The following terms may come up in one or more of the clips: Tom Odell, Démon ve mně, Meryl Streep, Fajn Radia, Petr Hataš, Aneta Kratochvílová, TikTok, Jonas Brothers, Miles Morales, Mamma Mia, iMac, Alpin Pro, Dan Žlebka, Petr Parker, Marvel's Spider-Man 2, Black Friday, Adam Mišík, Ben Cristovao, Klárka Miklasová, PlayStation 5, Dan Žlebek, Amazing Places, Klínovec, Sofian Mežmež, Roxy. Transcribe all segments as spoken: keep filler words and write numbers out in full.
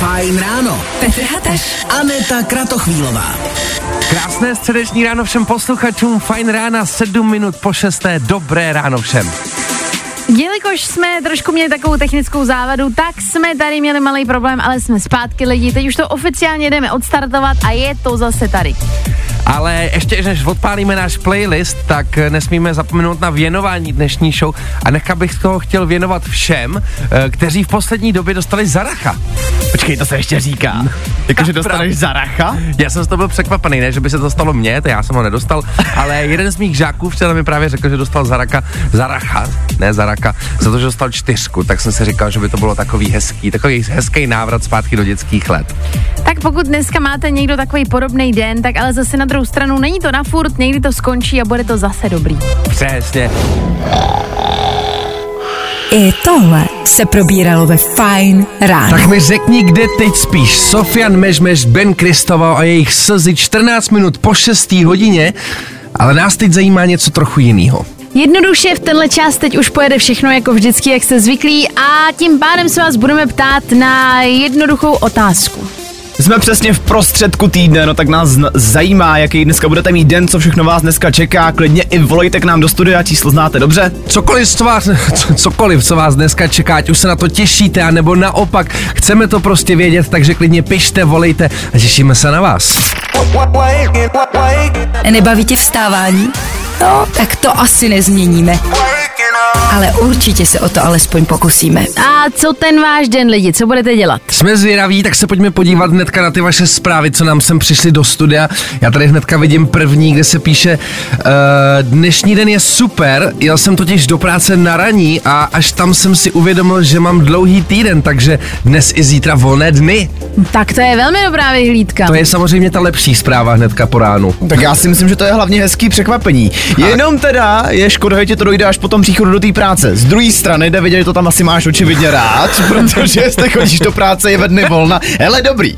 Fajn ráno. Petr Hataš. Aneta Kratochvílová. Krásné středeční ráno všem posluchačům. Fajn rána, sedm minut po šesté. Dobré ráno všem. Jelikož jsme trošku měli takovou technickou závadu, tak jsme tady měli malý problém, ale jsme zpátky lidi. Teď už to oficiálně jdeme odstartovat a je to zase tady. Ale ještě, než odpálíme náš playlist, tak nesmíme zapomenout na věnování dnešní show a nechal bych toho chtěl věnovat všem, kteří v poslední době dostali zaracha. Počkej, to se ještě říká. Jakože dostaneš zaracha? Já jsem z toho byl překvapený, ne, že by se to stalo mně, to já jsem ho nedostal, ale jeden z mých žáků včera mi právě řekl, že dostal zaraka, zaracha, ne zaraka, za to, že dostal čtyřku, tak jsem si říkal, že by to bylo takový hezký, takový hezký návrat zpátky do dětských let. Tak pokud dneska máte někdo takový podobný den, tak ale zase na druhou stranu není to na furt, někdy to skončí a bude to zase dobrý. Přesně. I tohle se probíralo ve Fajn ráno. Tak mi řekni, kde teď spíš. Sofian Mežmež, Ben Cristovao a jejich slzy čtrnáct minut po šesté hodině, ale nás teď zajímá něco trochu jiného. Jednoduše v tenhle čas teď už pojede všechno jako vždycky, jak se zvyklí, a tím pádem se vás budeme ptát na jednoduchou otázku. Jsme přesně v prostředku týdne, no tak nás zajímá, jaký dneska budete mít den, co všechno vás dneska čeká, klidně i volejte k nám do studia, číslo znáte dobře. Cokoliv, co vás, cokoliv, co vás dneska čeká, ať už se na to těšíte, anebo naopak, chceme to prostě vědět, takže klidně pište, volejte a těšíme se na vás. Nebaví tě vstávání? No, tak to asi nezměníme. Ale určitě se o to alespoň pokusíme. A co ten váš den, lidi, co budete dělat? Jsme zvědaví, tak se pojďme podívat hnedka na ty vaše zprávy, co nám sem přišly do studia. Já tady hnedka vidím první, kde se píše uh, dnešní den je super, jel jsem totiž do práce na raní a až tam jsem si uvědomil, že mám dlouhý týden, takže dnes i zítra volné dny. Tak to je velmi dobrá vyhlídka. To je samozřejmě ta lepší zpráva hnedka po ránu. Tak já si myslím, že to je hlavně hezký překvapení. Jenom teda je škoda, že tě to dojde až potom příchodu do té práce. Z druhé strany jde vidět, že to tam asi máš očividně rád, protože jste chodíš do práce, je ve dny volna. Hele, dobrý.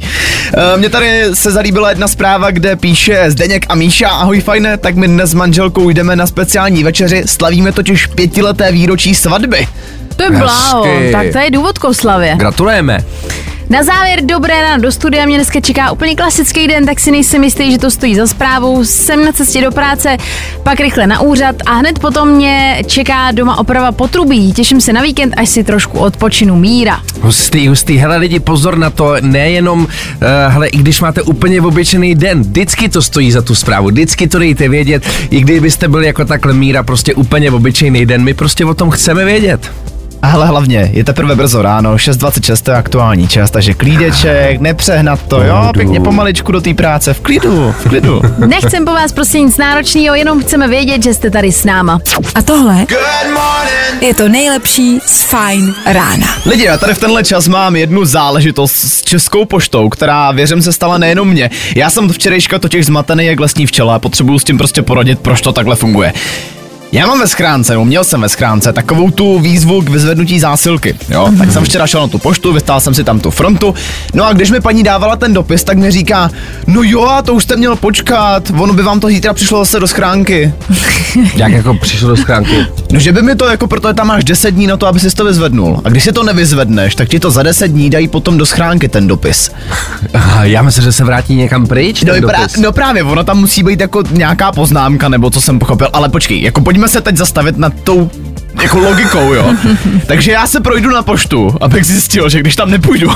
E, mně tady se zalíbila jedna zpráva, kde píše Zdeněk a Míša, ahoj fajne, tak my dnes s manželkou jdeme na speciální večeři, slavíme totiž pětileté výročí svatby. To je bláho, tak to je důvod k oslavě. Gratulujeme. Na závěr dobré ráno do studia, mě dneska čeká úplně klasický den, tak si nejsem jistý, že to stojí za zprávou, jsem na cestě do práce, pak rychle na úřad a hned potom mě čeká doma oprava potrubí, těším se na víkend, až si trošku odpočinu. Míra. Hustý, hustý, hele lidi, pozor na to, nejenom, uh, hele, i když máte úplně obyčejný den, vždycky to stojí za tu zprávu, vždycky to dejte vědět, i kdybyste byli jako takhle Míra, prostě úplně obyčejný den, my prostě o tom chceme vědět. Ale hlavně, je teprve brzo ráno, šest dvacet šest je aktuální čas, takže klídeček, nepřehnat to, jo, pěkně pomaličku do té práce, v klidu, v klidu. Nechcem po vás prostě nic náročného, jenom chceme vědět, že jste tady s náma. A tohle je to nejlepší z Fajn rána. Lidi, já tady v tenhle čas mám jednu záležitost s Českou poštou, která, věřím, se stala nejenom mě. Já jsem včerejška totiž zmatený jak lesní včela a potřebuju s tím prostě poradit, proč to takhle funguje. Já mám ve schránce, no měl jsem ve schránce takovou tu výzvu k vyzvednutí zásilky, jo, mm. tak jsem včera šel na tu poštu, vystál jsem si tam tu frontu, no a když mi paní dávala ten dopis, tak mi říká, no jo, to už jste měl počkat, ono by vám to zítra přišlo zase do schránky. Jak jako přišlo do schránky? No že by mi to jako, protože tam máš deset dní na to, aby si to vyzvednul, a když si to nevyzvedneš, tak ti to za deset dní dají potom do schránky ten dopis. Já myslím, že se vrátí někam pryč ten no, dopis. Pra- no právě, ono tam musí být jako nějaká poznámka, nebo co jsem pochopil, ale počkej, jako pojďme se teď zastavit nad tou jako logikou, jo. Takže já se projdu na poštu, abych zjistil, že když tam nepůjdu,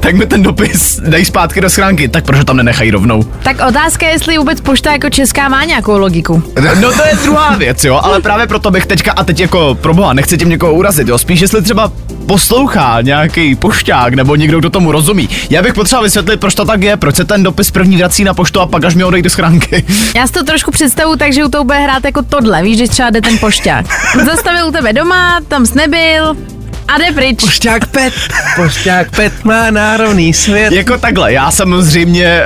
tak mi ten dopis dají zpátky do schránky, tak proč tam nenechají rovnou? Tak otázka je, jestli vůbec pošta jako česká má nějakou logiku. No to je druhá věc, jo, ale právě proto bych teďka, a teď jako proboha, nechci tím někoho urazit, jo, spíš jestli třeba poslouchá nějaký pošťák nebo někdo, kdo tomu rozumí. Já bych potřeboval vysvětlit, proč to tak je, proč se ten dopis první vrací na poštu a pak až mi odejde do schránky. Já si to trošku představu, takže u toho bude hrát jako tohle, víš, že třeba jde ten pošťák. Zastavil u tebe doma, tam jsi nebyl a jde pryč. Pošťák Pet, pošťák Pet má nárovný svět. Jako takhle, já samozřejmě,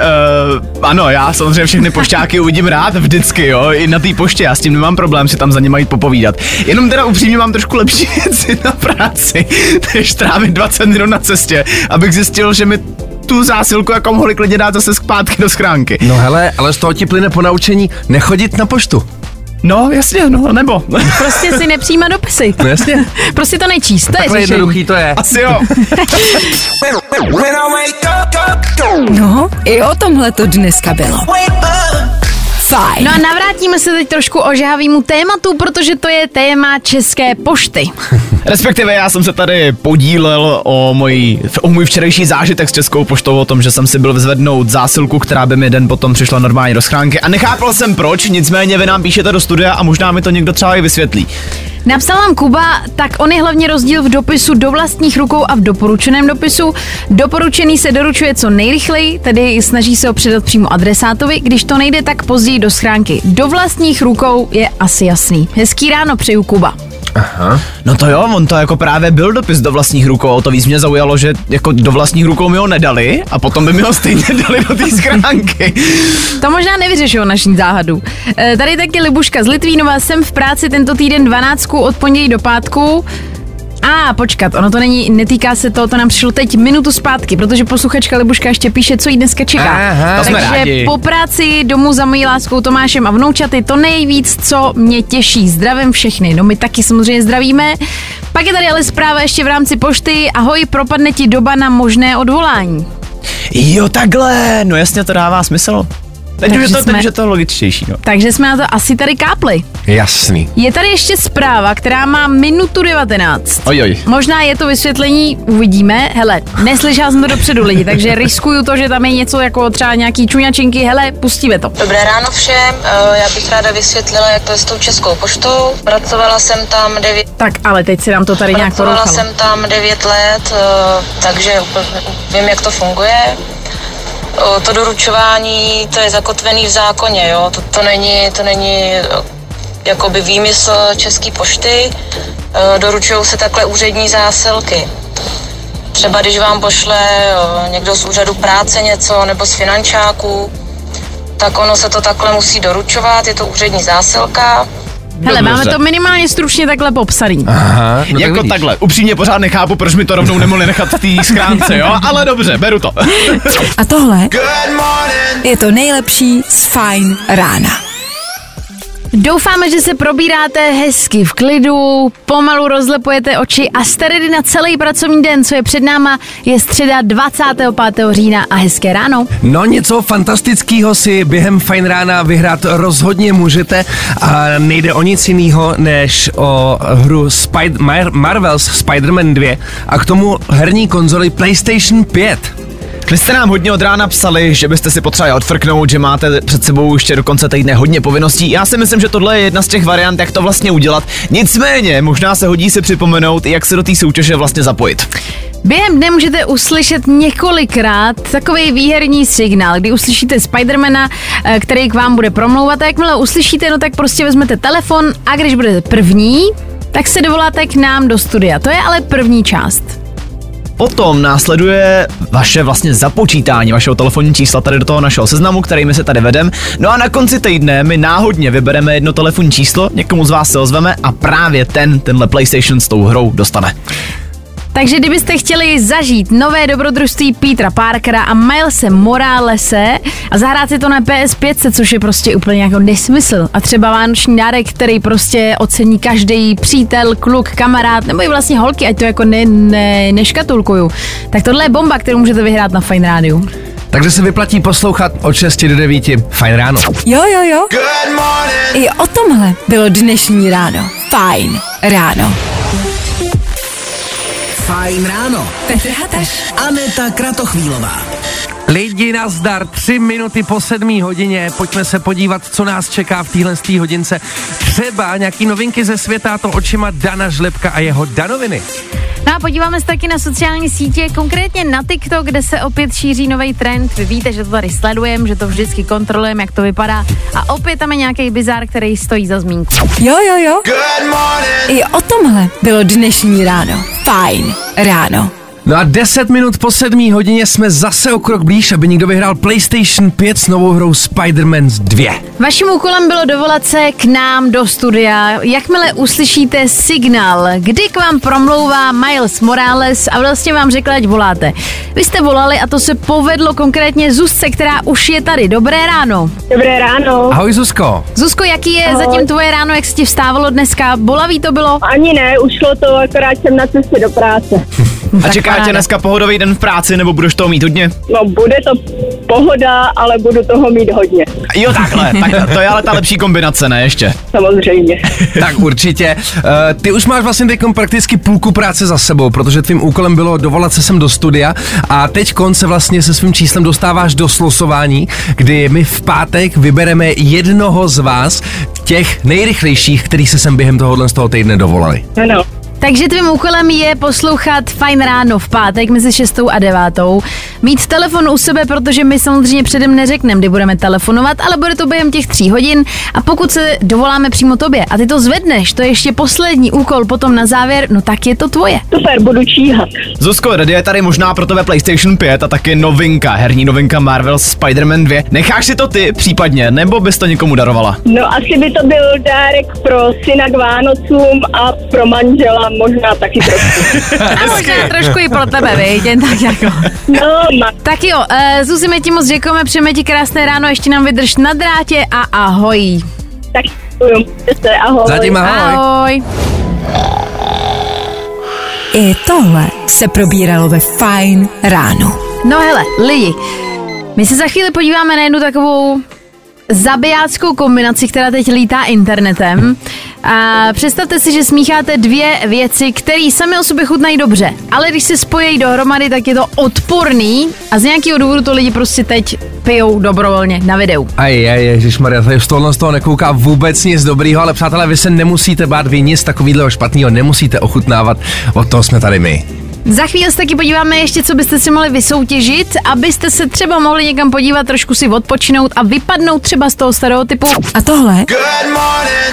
uh, ano, já samozřejmě všechny pošťáky uvidím rád vždycky, jo, i na té poště, já s tím nemám problém si tam za nima jít popovídat. Jenom teda upřímně mám trošku lepší věci na práci, než trávit dvacet minut na cestě, abych zjistil, že mi tu zásilku, jakou mohli klidně dát zase zpátky do schránky. No hele, ale z toho ti plyne ponaučení nechodit na poštu. No, jasně, no, nebo. Prostě si nepřijíma dopisy. No, jasně. Prostě to nečíst, to je řešení. Jednoduchý to je. Asi jo. No, i o tomhle to dneska bylo. Fajn. No a navrátíme se teď trošku ožehavýmu tématu, protože to je téma České pošty. Respektive já jsem se tady podílel o, mojí, o můj včerejší zážitek s Českou poštou, o tom, že jsem si byl vyzvednout zásilku, která by mi den potom přišla normálně do schránky a nechápal jsem proč, nicméně vy nám píšete do studia a možná mi to někdo třeba i vysvětlí. Napsal nám Kuba, tak on je hlavně rozdíl v dopisu do vlastních rukou a v doporučeném dopisu. Doporučený se doručuje co nejrychleji, tedy snaží se ho předat přímo adresátovi, když to nejde, tak později do schránky. Do vlastních rukou je asi jasný. Hezký ráno přeju, Kuba. Aha. No to jo, on to jako právě byl dopis do vlastních rukou, to víc mě zaujalo, že jako do vlastních rukou mi ho nedali a potom by mi ho stejně dali do té schránky. To možná nevyřešilo naši záhadu. E, tady taky Libuška z Litvínova, jsem v práci tento týden dvanáctku od pondělí do pátku. A ah, počkat, ono to není, netýká se toho, to nám přišlo teď minutu zpátky, protože posluchačka Libuška ještě píše, co jí dneska čeká. Aha, takže po práci, domů za mojí láskou Tomášem a vnoučaty, to nejvíc, co mě těší. Zdravím všechny, no my taky samozřejmě zdravíme. Pak je tady ale zpráva ještě v rámci pošty, ahoj, propadne ti doba na možné odvolání. Jo, takhle, no jasně, to dává smysl. Teď už to, jsme... to logičtější. No. Takže jsme na to asi tady kápli. Jasný. Je tady ještě zpráva, která má minutu devatenáct. Ojoj. Možná je to vysvětlení, uvidíme. Hele, neslyšela jsem to dopředu lidi, takže riskuju to, že tam je něco jako třeba nějaký čuňačinky. Hele, pustíme to. Dobré ráno všem, já bych ráda vysvětlila, jak to je s tou Českou poštou. Pracovala jsem tam devět... Tak, ale teď se nám to tady nějak poruchalo. Pracovala jsem tam devět let, takže vím, jak to funguje. To doručování, to je zakotvený v zákoně, jo? To, to není, to není jakoby výmysl České pošty, doručují se takhle úřední zásilky. Třeba když vám pošle někdo z úřadu práce něco nebo z finančáků, tak ono se to takhle musí doručovat, je to úřední zásilka. Hele, máme to minimálně stručně takhle popsaný. Aha, no jako tak takhle, upřímně pořád nechápu, proč mi to rovnou nemohli nechat v té schránce, jo? Ale dobře, beru to. A tohle je to nejlepší z Fajn rána. Doufáme, že se probíráte hezky v klidu, pomalu rozlepujete oči a jste ready na celý pracovní den, co je před náma, je středa dvacátého pátého října a hezké ráno. No něco fantastického si během Fajn rána vyhrát rozhodně můžete a nejde o nic jiného než o hru Spid- Mar- Marvel's Spider-Man dva a k tomu herní konzoli PlayStation pět. Vy jste nám hodně od rána psali, že byste si potřebovali odfrknout, že máte před sebou ještě do konce týdne hodně povinností. Já si myslím, že tohle je jedna z těch variant, jak to vlastně udělat. Nicméně, možná se hodí si připomenout, jak se do té soutěže vlastně zapojit. Během dne můžete uslyšet několikrát takový výherní signál, kdy uslyšíte Spidermana, který k vám bude promlouvat, a jakmile uslyšíte, no tak prostě vezmete telefon a když budete první, tak se dovoláte k nám do studia. To je ale první část. Potom následuje vaše vlastně započítání vašeho telefonní čísla tady do toho našeho seznamu, který my se tady vedeme. No a na konci týdne my náhodně vybereme jedno telefonní číslo, někomu z vás se ozveme a právě ten, tenhle PlayStation s tou hrou dostane. Takže kdybyste chtěli zažít nové dobrodružství Petra Parkera a Milese Moralese a zahrát si to na P S pět, což je prostě úplně jako nesmysl. A třeba vánoční dárek, který prostě ocení každý přítel, kluk, kamarád, nebo i vlastně holky, ať to jako ne, ne, neškatulkuju. Tak tohle je bomba, kterou můžete vyhrát na Fajn rádiu. Takže se vyplatí poslouchat od šesti do devíti. Fajn ráno. Jo, jo, jo. Good morning. I o tomhle bylo dnešní ráno. Fajn ráno. Fajn ráno. Petr Hataš. Aneta Kratochvílová. Lidi, nazdar, tři minuty po sedmý hodině, pojďme se podívat, co nás čeká v téhle hodince. Třeba nějaký novinky ze světa, to očima Dana Žlebka a jeho danoviny. No a podíváme se taky na sociální sítě, konkrétně na TikTok, kde se opět šíří nový trend. Vy víte, že to tady sledujeme, že to vždycky kontrolujeme, jak to vypadá. A opět tam je nějaký bizár, který stojí za zmínku. Jo, jo, jo. Good morning. I o tomhle bylo dnešní ráno. Fajn ráno. No a deset minut po sedmé hodině jsme zase o krok blíž, aby někdo vyhrál PlayStation pět s novou hrou Spider-Man dva. Vaším úkolem bylo dovolat se k nám do studia. Jakmile uslyšíte signál, kdy k vám promlouvá Miles Morales a vlastně vám řekla, ať voláte. Vy jste volali a to se povedlo konkrétně Zuzce, která už je tady. Dobré ráno. Dobré ráno. Ahoj Zuzko. Zuzko, jaký je Ahoj. zatím tvoje ráno, jak se ti vstávalo dneska? Bolavý to bylo? Ani ne, ušlo to, akorát jsem na cestě do práce. A čeká tě dneska pohodový den v práci, nebo budeš toho mít hodně? No, bude to pohoda, ale budu toho mít hodně. Jo, takhle. Tak to je ale ta lepší kombinace, ne ještě? Samozřejmě. Tak určitě. Uh, ty už máš vlastně teď prakticky půlku práce za sebou, protože tvým úkolem bylo dovolat se sem do studia a teď konce vlastně se svým číslem dostáváš do slosování, kdy my v pátek vybereme jednoho z vás, těch nejrychlejších, který se sem během tohohle z toho týdne dovolali. Ano. Takže tvým úkolem je poslouchat Fajn ráno v pátek mezi šestou a devátou. Mít telefon u sebe, protože my samozřejmě předem neřekneme, kdy budeme telefonovat, ale bude to během těch tří hodin a pokud se dovoláme přímo tobě a ty to zvedneš, to je ještě poslední úkol potom na závěr, no tak je to tvoje. Super, budu číhat. Zuzko, tady je tady možná pro tebe PlayStation pět a taky novinka, herní novinka Marvel's Spider-Man dva. Necháš si to ty případně, nebo bys to někomu darovala? No asi by to byl dárek pro syna k Vánocům a pro manžela. Možná taky trošku. A možná trošku i pro tebe, víte, tak jako. No, ma. Tak jo, uh, Zuzi, my ti moc děkujeme, přejeme ti krásné ráno, ještě nám vydrž na drátě a ahoj. Tak děkuju, ahoj. Zatím ahoj. Ahoj. I tohle se probíralo ve Fajn ráno. No hele, lidi, my se za chvíli podíváme na jednu takovou zabijáckou kombinaci, která teď lítá internetem. A představte si, že smícháte dvě věci, které sami o sobě chutnají dobře, ale když se spojí dohromady, tak je to odporný a z nějakého důvodu to lidi prostě teď pijou dobrovolně na videu. Aj, aj, ježišmarja, tady v tohle z toho nekouká vůbec nic dobrýho, ale přátelé, vy se nemusíte bát, vy nic takovýhleho špatného nemusíte ochutnávat, od toho jsme tady my. Za chvíli se taky podíváme ještě, co byste si mohli vysoutěžit, abyste se třeba mohli někam podívat, trošku si odpočinout a vypadnout třeba z toho stereotypu. A tohle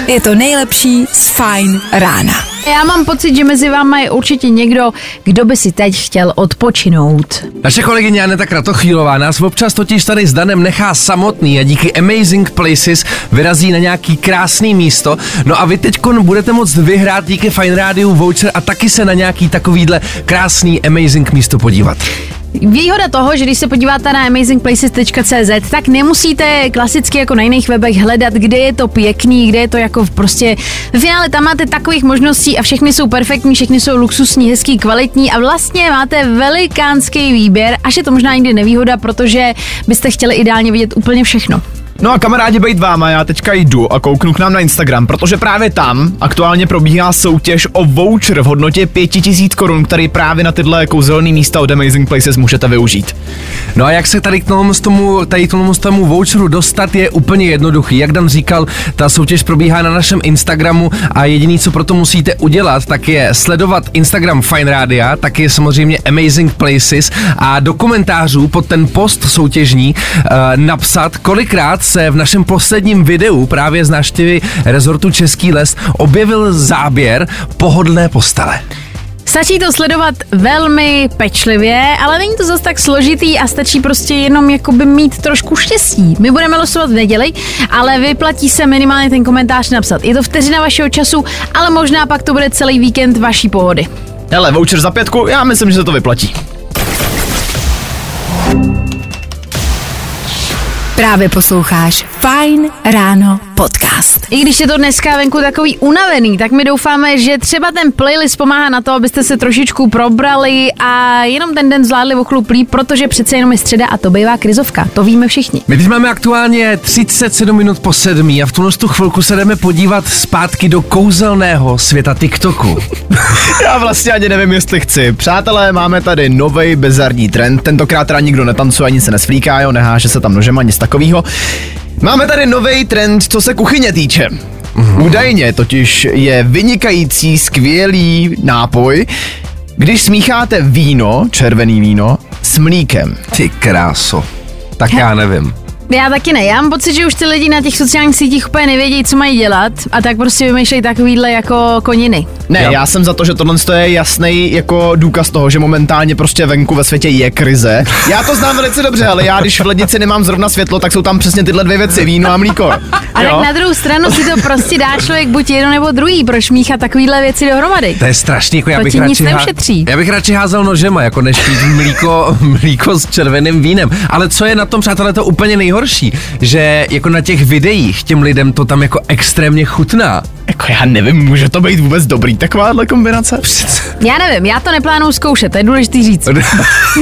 je to nejlepší z Fajn rána. Já mám pocit, že mezi váma je určitě někdo, kdo by si teď chtěl odpočinout. Naše kolegyně Aneta Kratochvílová nás občas totiž tady s Danem nechá samotný a díky Amazing Places vyrazí na nějaký krásný místo. No a vy teďkon budete moct vyhrát díky Fajn rádiu voucher a taky se na nějaký takovýhle krásný amazing místo podívat. Výhoda toho, že když se podíváte na amazing places tečka cé zet, tak nemusíte klasicky jako na jiných webech hledat, kde je to pěkný, kde je to jako prostě v finále tam máte takových možností a všechny jsou perfektní, všechny jsou luxusní, hezký, kvalitní a vlastně máte velikánský výběr, až je to možná někdy nevýhoda, protože byste chtěli ideálně vidět úplně všechno. No a kamarádi, bejt váma, já teďka jdu a kouknu k nám na Instagram, protože právě tam aktuálně probíhá soutěž o voucher v hodnotě pět tisíc korun, který právě na tyhle kouzelný místa od Amazing Places můžete využít. No a jak se tady k tomu, tady k tomu voucheru dostat je úplně jednoduchý. Jak Dan říkal, ta soutěž probíhá na našem Instagramu a jediný, co proto musíte udělat, tak je sledovat Instagram Fajn rádia, tak je samozřejmě Amazing Places a do komentářů pod ten post soutěžní uh, napsat, kolikrát se v našem posledním videu právě z návštěvy rezortu Český les objevil záběr pohodlné postele. Stačí to sledovat velmi pečlivě, ale není to zase tak složitý a stačí prostě jenom jakoby mít trošku štěstí. My budeme losovat v neděli, ale vyplatí se minimálně ten komentář napsat. Je to vteřina vašeho času, ale možná pak to bude celý víkend vaší pohody. Hele, voucher za pětku, já myslím, že se to vyplatí. Právě posloucháš Fajn ráno podcast. I když je to dneska venku takový unavený, tak my doufáme, že třeba ten playlist pomáhá na to, abyste se trošičku probrali a jenom ten den zvládli ochlup líp, protože přece jenom je středa a to bývá krizovka. To víme všichni. My teď máme aktuálně třicet sedm minut po sedmí a v tuhle tu chvilku se jdeme podívat zpátky do kouzelného světa TikToku. Já vlastně ani nevím, jestli chci. Přátelé, máme tady novej bizarní trend. Tentokrát teda nikdo netancuje, ani se nesvlíká, jo, neháže se tam nožema, nic takovýho. Máme tady nový trend, co se kuchyně týče. Mm-hmm. Údajně totiž je vynikající, skvělý nápoj, když smícháte víno, červený víno, s mlíkem. Ty kráso, tak já nevím. Já taky ne, já mám pocit, že už ty lidi na těch sociálních sítích úplně nevědí, co mají dělat a tak prostě vymýšlejí takovýhle jako koniny. Ne, já jsem za to, že tohle je jasný jako důkaz toho, že momentálně prostě venku ve světě je krize. Já to znám velice dobře, ale já když v lednici nemám zrovna světlo, tak jsou tam přesně tyhle dvě věci, víno a mlíko. Ale na druhou stranu si to prostě dá člověk buď jedno nebo druhý, proč míchat takovýhle věci dohromady. To je strašný, jako já bych radši há... Já bych radši házel nožema, jako než pít mlíko, mlíko s červeným vínem. Ale co je na tom, přátelé, to úplně nejhorší, že jako na těch videích těm lidem to tam jako extrémně chutná. Jako já nevím, může to být vůbec dobrý takováhle kombinace? Já nevím, já to neplánuju zkoušet, to je důležitý říct.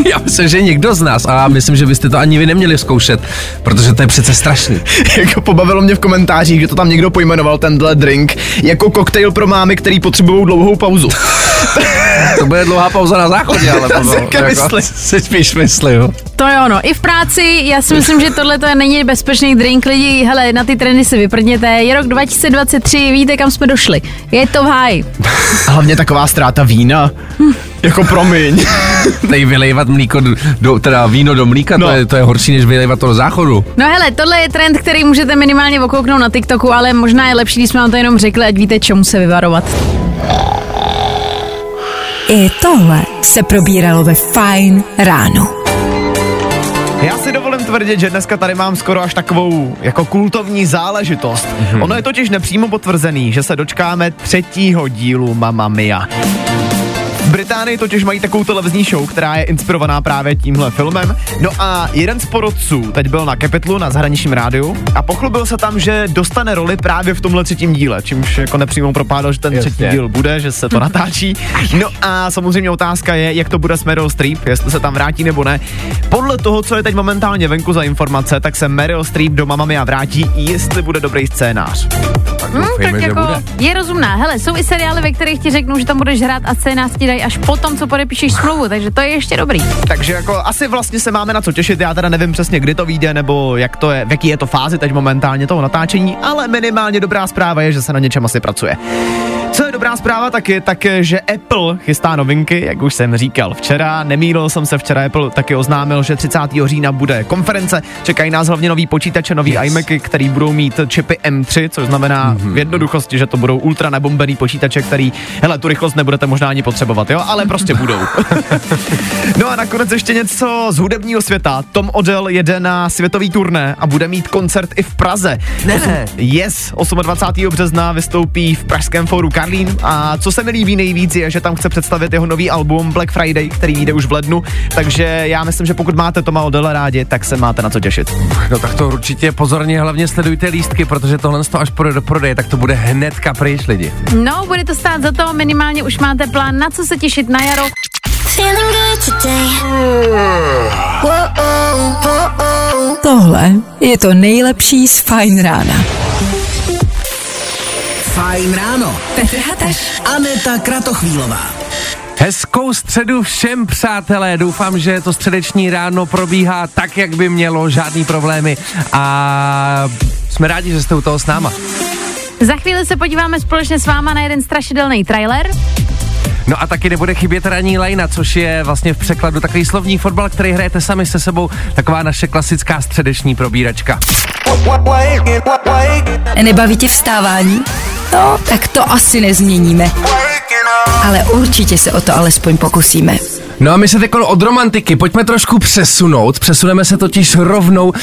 Já myslím, že někdo z nás, a myslím, že byste to ani vy neměli zkoušet, protože to je přece strašný. Jako pobavilo mě v komentářích, že to tam někdo pojmenoval tenhle drink jako koktejl pro mámy, který potřebují dlouhou pauzu. To bude dlouhá pauza na záchodě, ale jako, si spíš mysli, jo. To je ono, i v práci, já si myslím, že tohle to není bezpečný drink, lidi, hele, na ty trendy si vyprdněte, je rok dva tisíce dvacet tři, víte, kam jsme došli, je to v háji. Hlavně taková ztráta vína, hm. Jako promiň. Tady vylejvat mlíko, do, teda víno do mlíka, no. to, je, to je horší, než vylejvat to do záchodu. No hele, tohle je trend, který můžete minimálně okouknout na TikToku, ale možná je lepší, když jsme vám to jenom řekli, ať víte, čemu se vyvarovat. I tohle se probíralo ve Fajn ráno. Já si dovolím tvrdit, že dneska tady mám skoro až takovou jako kultovní záležitost. Mm-hmm. Ono je totiž nepřímo potvrzený, že se dočkáme třetího dílu Mamma Mia. V Británii totiž mají takovou televizní show, která je inspirovaná právě tímhle filmem. No a jeden z porodců teď byl na Capitolu, na zahraničním rádiu, a pochlubil se tam, že dostane roli právě v tomhle třetím díle, čímž jako nepřímo propádal, že ten Just třetí je. díl bude, že se to natáčí. No a samozřejmě otázka je, jak to bude s Meryl Streep, jestli se tam vrátí nebo ne. Podle toho, co je teď momentálně venku za informace, tak se Meryl Streep do Mamma Mia vrátí, jestli bude dobrý scénář. Hmm, tak jako je rozumná. Hele, jsou i seriály, ve kterých ti řeknou, že tam budeš hrát a scénář ti dají až potom, co podepíšeš smlouvu, takže to je ještě dobrý. Takže jako asi vlastně se máme na co těšit, já teda nevím přesně, kdy to vyjde, nebo jak to je, v jaký je to fázi teď momentálně toho natáčení, ale minimálně dobrá zpráva je, že se na něčem asi pracuje. Co je dobrá zpráva, tak je tak, že Apple chystá novinky, jak už jsem říkal včera, nemýlil jsem se, včera Apple taky oznámil, že třicátého října bude konference, čekají nás hlavně nový počítače, nový yes. iMacy, který budou mít čipy M tři, což znamená mm-hmm. v jednoduchosti, že to budou ultra nebombený počítače, který, hele, tu rychlost nebudete možná ani potřebovat, jo, ale prostě budou. No a nakonec ještě něco z hudebního světa, Tom Odell jede na světový turné a bude mít koncert i v Praze. Ne. Yes, dvacátého osmého března vystoupí v Pražském fóru Karlín a co se mi líbí nejvíc je, že tam chce představit jeho nový album Black Friday, který vyjde už v lednu, takže já myslím, že pokud máte Toma Odella rádi, tak se máte na co těšit. No tak to určitě pozorně, hlavně sledujte lístky, protože tohle to až půjde do prodeje, tak to bude hnedka pryč, lidi. No, bude to stát za to, minimálně už máte plán, na co se těšit na jaro. Tohle je to nejlepší z Fajn rána. Fajn ráno. Petr Hataš. Aneta Kratochvílová. Hezkou středu všem, přátelé. Doufám, že to středeční ráno probíhá tak, jak by mělo, žádný problémy a jsme rádi, že jste u toho s náma. Za chvíli se podíváme společně s váma na jeden strašidelný trailer. No a taky nebude chybět ranní lajna, což je vlastně v překladu takový slovní fotbal, který hrajete sami se sebou, taková naše klasická středeční probíračka. Nebaví tě vstávání? No, tak to asi nezměníme. Ale určitě se o to alespoň pokusíme. No a my se teď od romantiky pojďme trošku přesunout. Přesuneme se totiž rovnou uh,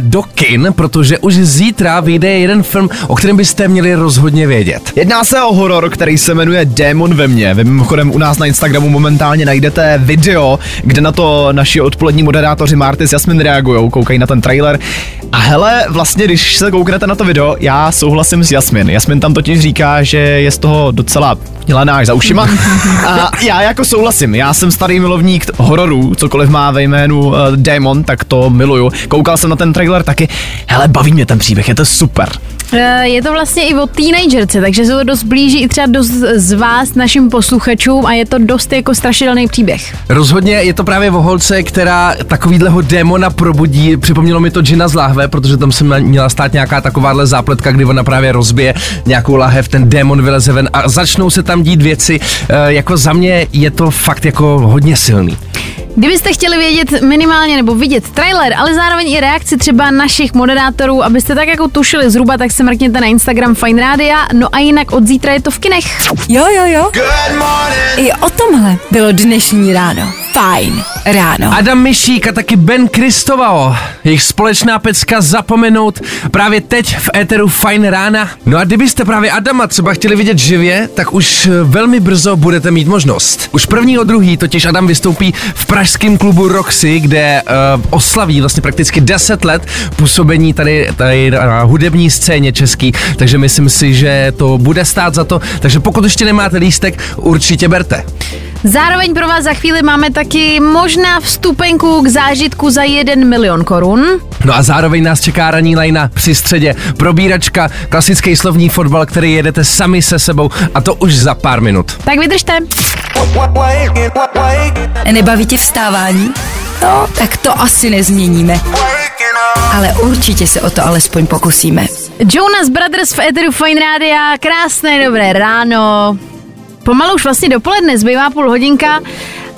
do kin, protože už zítra vyjde jeden film, o kterém byste měli rozhodně vědět. Jedná se o horor, který se jmenuje Démon ve mně. Vy mimochodem u nás na Instagramu momentálně najdete video, kde na to naši odpolední moderátoři Marty s Jasmin reagujou, koukají na ten trailer. A hele, vlastně když se kouknete na to video, já souhlasím s Jasmin. Jasmin tam totiž říká, že je z toho docela dělaná až za ušima. A já jako souhlasím, já jsem starý milovník hororů, cokoliv má ve jménu uh, Démon, tak to miluju. Koukal jsem na ten trailer taky, hele, baví mě ten příběh, je to super. Je to vlastně i o teenagerce, takže se to dost blíží i třeba dost z vás našim posluchačům a je to dost jako strašidelný příběh. Rozhodně je to právě o holce, která takovýhleho démona probudí. Připomnělo mi to Džina z láhve, protože tam se měla stát nějaká takováhle zápletka, kdy ona právě rozbije nějakou láhev, ten démon vyleze ven a začnou se tam dít věci. E, jako za mě je to fakt jako hodně silný. Kdybyste chtěli vědět minimálně nebo vidět trailer, ale zároveň i reakci třeba našich moderátorů, abyste tak jako tušili zhruba, tak se mrkněte na Instagram Fine Rádia, no a jinak od zítra je to v kinech. Jo, jo, jo. Good morning. I o tomhle bylo dnešní ráno. Fajn ráno. Adam Mišík a taky Ben Cristovao. Jejich společná pecka Zapomenout právě teď v éteru Fajn rána. No a kdybyste právě Adama třeba chtěli vidět živě, tak už velmi brzo budete mít možnost. Už první o druhý totiž Adam vystoupí v pražském klubu Roxy, kde uh, oslaví vlastně prakticky deset let působení tady, tady na hudební scéně český, takže myslím si, že to bude stát za to, takže pokud ještě nemáte lístek, určitě berte. Zároveň pro vás za chvíli máme taky možná vstupenku k zážitku za jeden milion korun. No a zároveň nás čeká ranní lajna při středě, probíračka, klasický slovní fotbal, který jedete sami se sebou a to už za pár minut. Tak vydržte. Nebaví tě vstávání? No, tak to asi nezměníme. Ale určitě se o to alespoň pokusíme. Jonas Brothers v éteru Fajn rádia, krásné dobré ráno. Pomalu už vlastně dopoledne, zbývá půl hodinka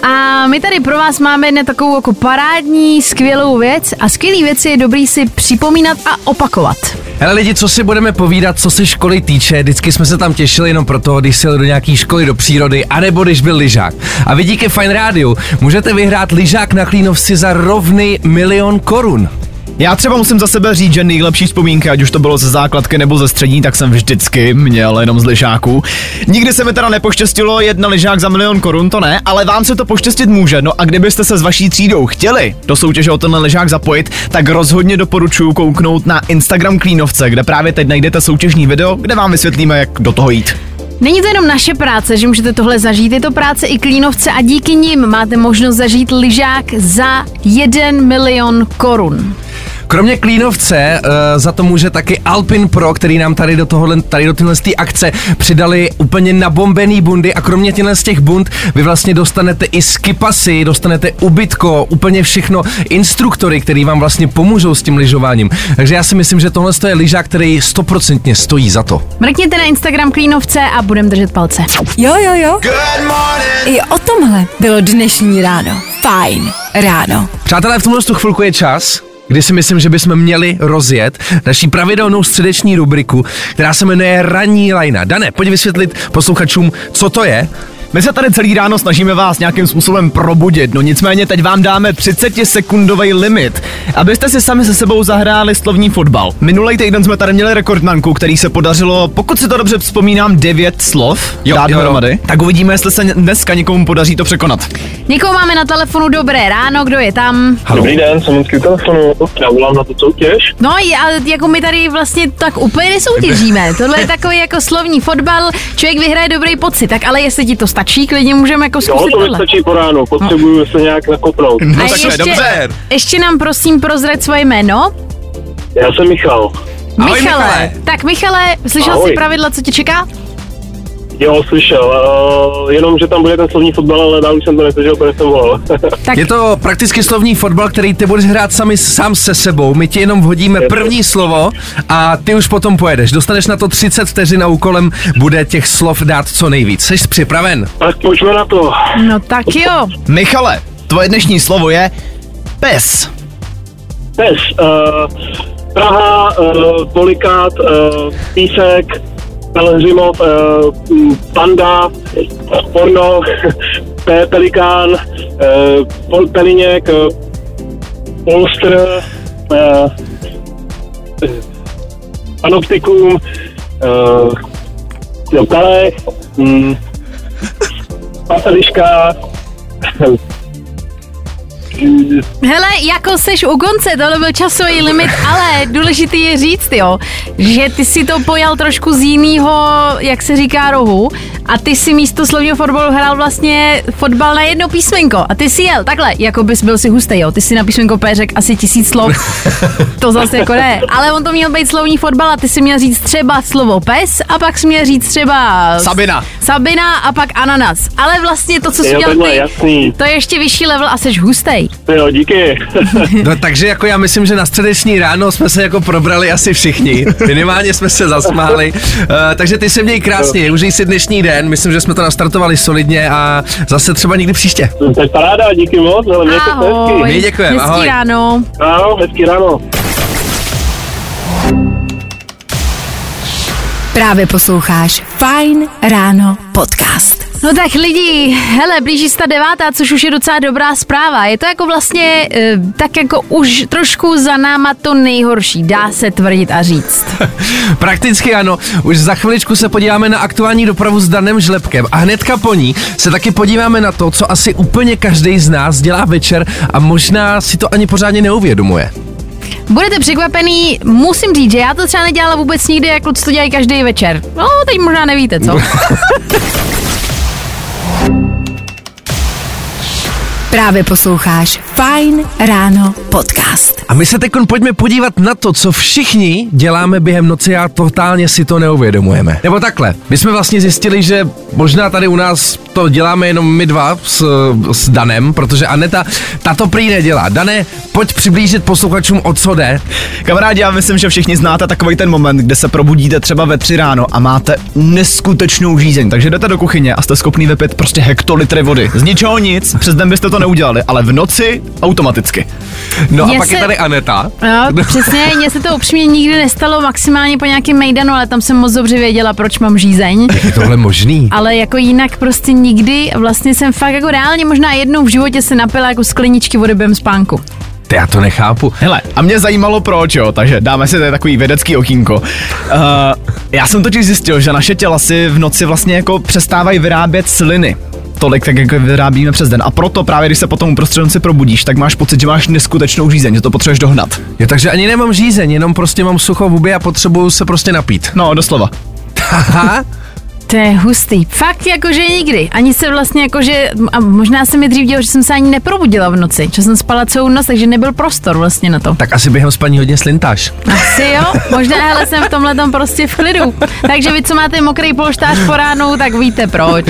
a my tady pro vás máme jednu takovou jako parádní, skvělou věc a skvělý věci je dobrý si připomínat a opakovat. Hele lidi, co si budeme povídat, co se školy týče, vždycky jsme se tam těšili jenom proto, když jel do nějaký školy do přírody, anebo když byl lyžák. A vy díky Fajn rádiu můžete vyhrát lyžák na Klínovci za rovný milion korun. Já třeba musím za sebe říct, že nejlepší vzpomínky, ať už to bylo ze základky nebo ze střední, tak jsem vždycky měl jenom z lyžáků. Nikdy se mi teda nepoštěstilo jedna lyžák za milion korun, to ne, ale vám se to poštěstit může. No a kdybyste se s vaší třídou chtěli do soutěže o tenhle lyžák zapojit, tak rozhodně doporučuji kouknout na Instagram Klínovce, kde právě teď najdete soutěžní video, kde vám vysvětlíme, jak do toho jít. Není to jenom naše práce, že můžete tohle zažít, je to práce i Klínovce a díky nim máte možnost zažít lyžák za jeden milion korun. Kromě Klínovce uh, za to může taky Alpin Pro, který nám tady do tohohle, tady do téhle akce přidali úplně nabombený bundy a kromě těchhle z těch bund vy vlastně dostanete i skipasy, dostanete ubytko, úplně všechno, instruktory, který vám vlastně pomůžou s tím lyžováním. Takže já si myslím, že tohle je lyžák, který stoprocentně stojí za to. Mrkněte na Instagram Klínovce a budeme držet palce. Jo, jo, jo. Good morning. I o tomhle bylo dnešní ráno. Fajn ráno. Přátelé, v tomhle chvilku je čas, kdy si myslím, že bychom měli rozjet naší pravidelnou středeční rubriku, která se jmenuje Ranní lajna. Dane, pojď vysvětlit posluchačům, co to je. My se tady celý ráno snažíme vás nějakým způsobem probudit, no nicméně teď vám dáme třicetisekundový limit, abyste si sami se sebou zahráli slovní fotbal. Minulý týden jsme tady měli rekordmanku, který se podařilo, pokud si to dobře vzpomínám, devět slov jo, dát dohromady. Tak uvidíme, jestli se dneska někomu podaří to překonat. Někoho máme na telefonu, dobré ráno, kdo je tam? Halo. Dobrý den, jsem od telefonu, já volám na tu soutěž. No a jako my tady vlastně tak úplně nesoutěžíme, tohle je takový jako slovní fotbal, člověk vyhraje dobrý pocit, tak ale jestli ti to stačí, klidně můžeme jako zkusit tohle. Jo, to stačí po ránu, potřebuju se nějak nakopnout. No a takhle, dobře. Ještě nám prosím prozrad svoje jméno. Já jsem Michal. Michale. Michale. Tak Michale, slyšel Ahoj. Jsi pravidla, co tě čeká? Jo, slyšel, uh, jenom, že tam bude ten slovní fotbal, ale dál už jsem to neslyšel, protože jsem volal. Je to prakticky slovní fotbal, který ty budeš hrát sami, sám se sebou, my ti jenom vhodíme je první to. slovo a ty už potom pojedeš. Dostaneš na to třicet vteřin a úkolem bude těch slov dát co nejvíc. Jsi připraven? Tak pojďme na to. No tak jo. Michale, tvoje dnešní slovo je pes. Pes, uh, Praha, uh, polikát, uh, písek, Pelhřimov, uh, panda, porno, pe, pelikán, uh, pol, peliněk, uh, polstr, uh, panoptikum, uh, kalech, um, pateliška. Hele, jako seš u konce, tohle byl časový limit, ale důležitý je říct, jo, že ty si to pojal trošku z jinýho, jak se říká, rohu a ty si místo slovního fotbalu hrál vlastně fotbal na jedno písmenko a ty si jel takhle, jako bys byl si hustej, jo, ty si na písmenko P řek asi tisíc slov, to zase jako ne, ale on to měl být slovní fotbal a ty si měl říct třeba slovo pes a pak jsi měl říct třeba Sabina, Sabina a pak ananas, ale vlastně to, co jsi udělal ty, jasný. To je ještě vyšší level a seš hustej. Jo, díky. No takže jako já myslím, že na středeční ráno jsme se jako probrali asi všichni. Minimálně jsme se zasmáli. Uh, takže ty se měj krásně, užij si dnešní den. den, myslím, že jsme to nastartovali solidně a zase třeba někdy příště. To je paráda, díky moc, ale mějte se hezky. My děkujeme, ahoj. Hezký ráno. Ahoj, hezký ráno. Právě posloucháš Fajn ráno podcast. No tak lidi, hele, blíží se ta devátá, což už je docela dobrá zpráva. Je to jako vlastně e, tak jako už trošku za náma to nejhorší, dá se tvrdit a říct. Prakticky ano, už za chviličku se podíváme na aktuální dopravu s Danem Žlebkem a hnedka po ní se taky podíváme na to, co asi úplně každý z nás dělá večer a možná si to ani pořádně neuvědomuje. Budete překvapený, musím říct, že já to třeba nedělala vůbec nikdy, jako co to dělají každý večer. No, teď možná nevíte, co? Právě posloucháš Fajn ráno podcast. A my se teď pojďme podívat na to, co všichni děláme během noci a totálně si to neuvědomujeme. Nebo takhle, my jsme vlastně zjistili, že možná tady u nás to děláme jenom my dva s, s Danem, protože Aneta ta to prý nedělá. Dane, pojď přiblížit posluchačům, o co jde. Kamarádi, já myslím, že všichni znáte takový ten moment, kde se probudíte třeba ve tři ráno a máte neskutečnou žízeň, takže jdete do kuchyně a jste schopný vypít prostě hektolitry vody. Z ničeho nic, přes den byste to neudělali, ale v noci automaticky. No mě a pak se... je tady Aneta. No, přesně, mně se to upřímně nikdy nestalo, maximálně po nějakém mejdanu, ale tam jsem moc dobře věděla, proč mám žízeň. Je tohle možný? Ale jako jinak prostě nikdy, vlastně jsem fakt jako reálně možná jednou v životě se napila jako skleničky vody během spánku. Já to nechápu. Hele, a mě zajímalo proč, jo, takže dáme si tady takový vědecký okýnko. Uh, já jsem totiž zjistil, že naše těla si v noci vlastně jako přestávají vyrábět sliny. Tolik, tak jak vyrábíme přes den. A proto právě, když se potom uprostřed noci probudíš, tak máš pocit, že máš neskutečnou žízeň, že to potřebuješ dohnat. Jo, takže ani nemám žízeň, jenom prostě mám sucho v hubě a potřebuju se prostě napít. No, doslova. To je hustý. Fakt jakože nikdy. Ani se vlastně jakože, a možná se mi dřív dělo, že jsem se ani neprobudila v noci, že jsem spala celou noc, takže nebyl prostor vlastně na to. Tak asi během spaní hodně slintáš. Asi jo, možná hele, jsem v tomhletom prostě v klidu. Takže vy, co máte mokrý polštář po ránu, tak víte proč.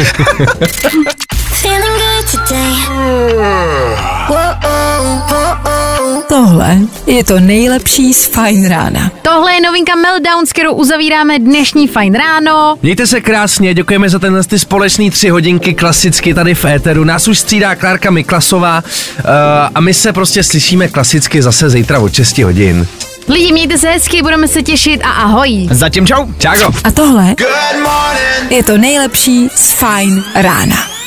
Tohle je to nejlepší z Fajn rána. Tohle je novinka Meltdown, s kterou uzavíráme dnešní Fajn ráno. Mějte se krásně, děkujeme za tenhle ty společný tři hodinky klasicky tady v éteru. Nás už střídá Klárka Miklasová uh, a my se prostě slyšíme klasicky zase zítra od šesti hodin. Lidi, mějte se hezky, budeme se těšit a ahoj. Zatím čau. Čau. A tohle je to nejlepší z Fajn rána.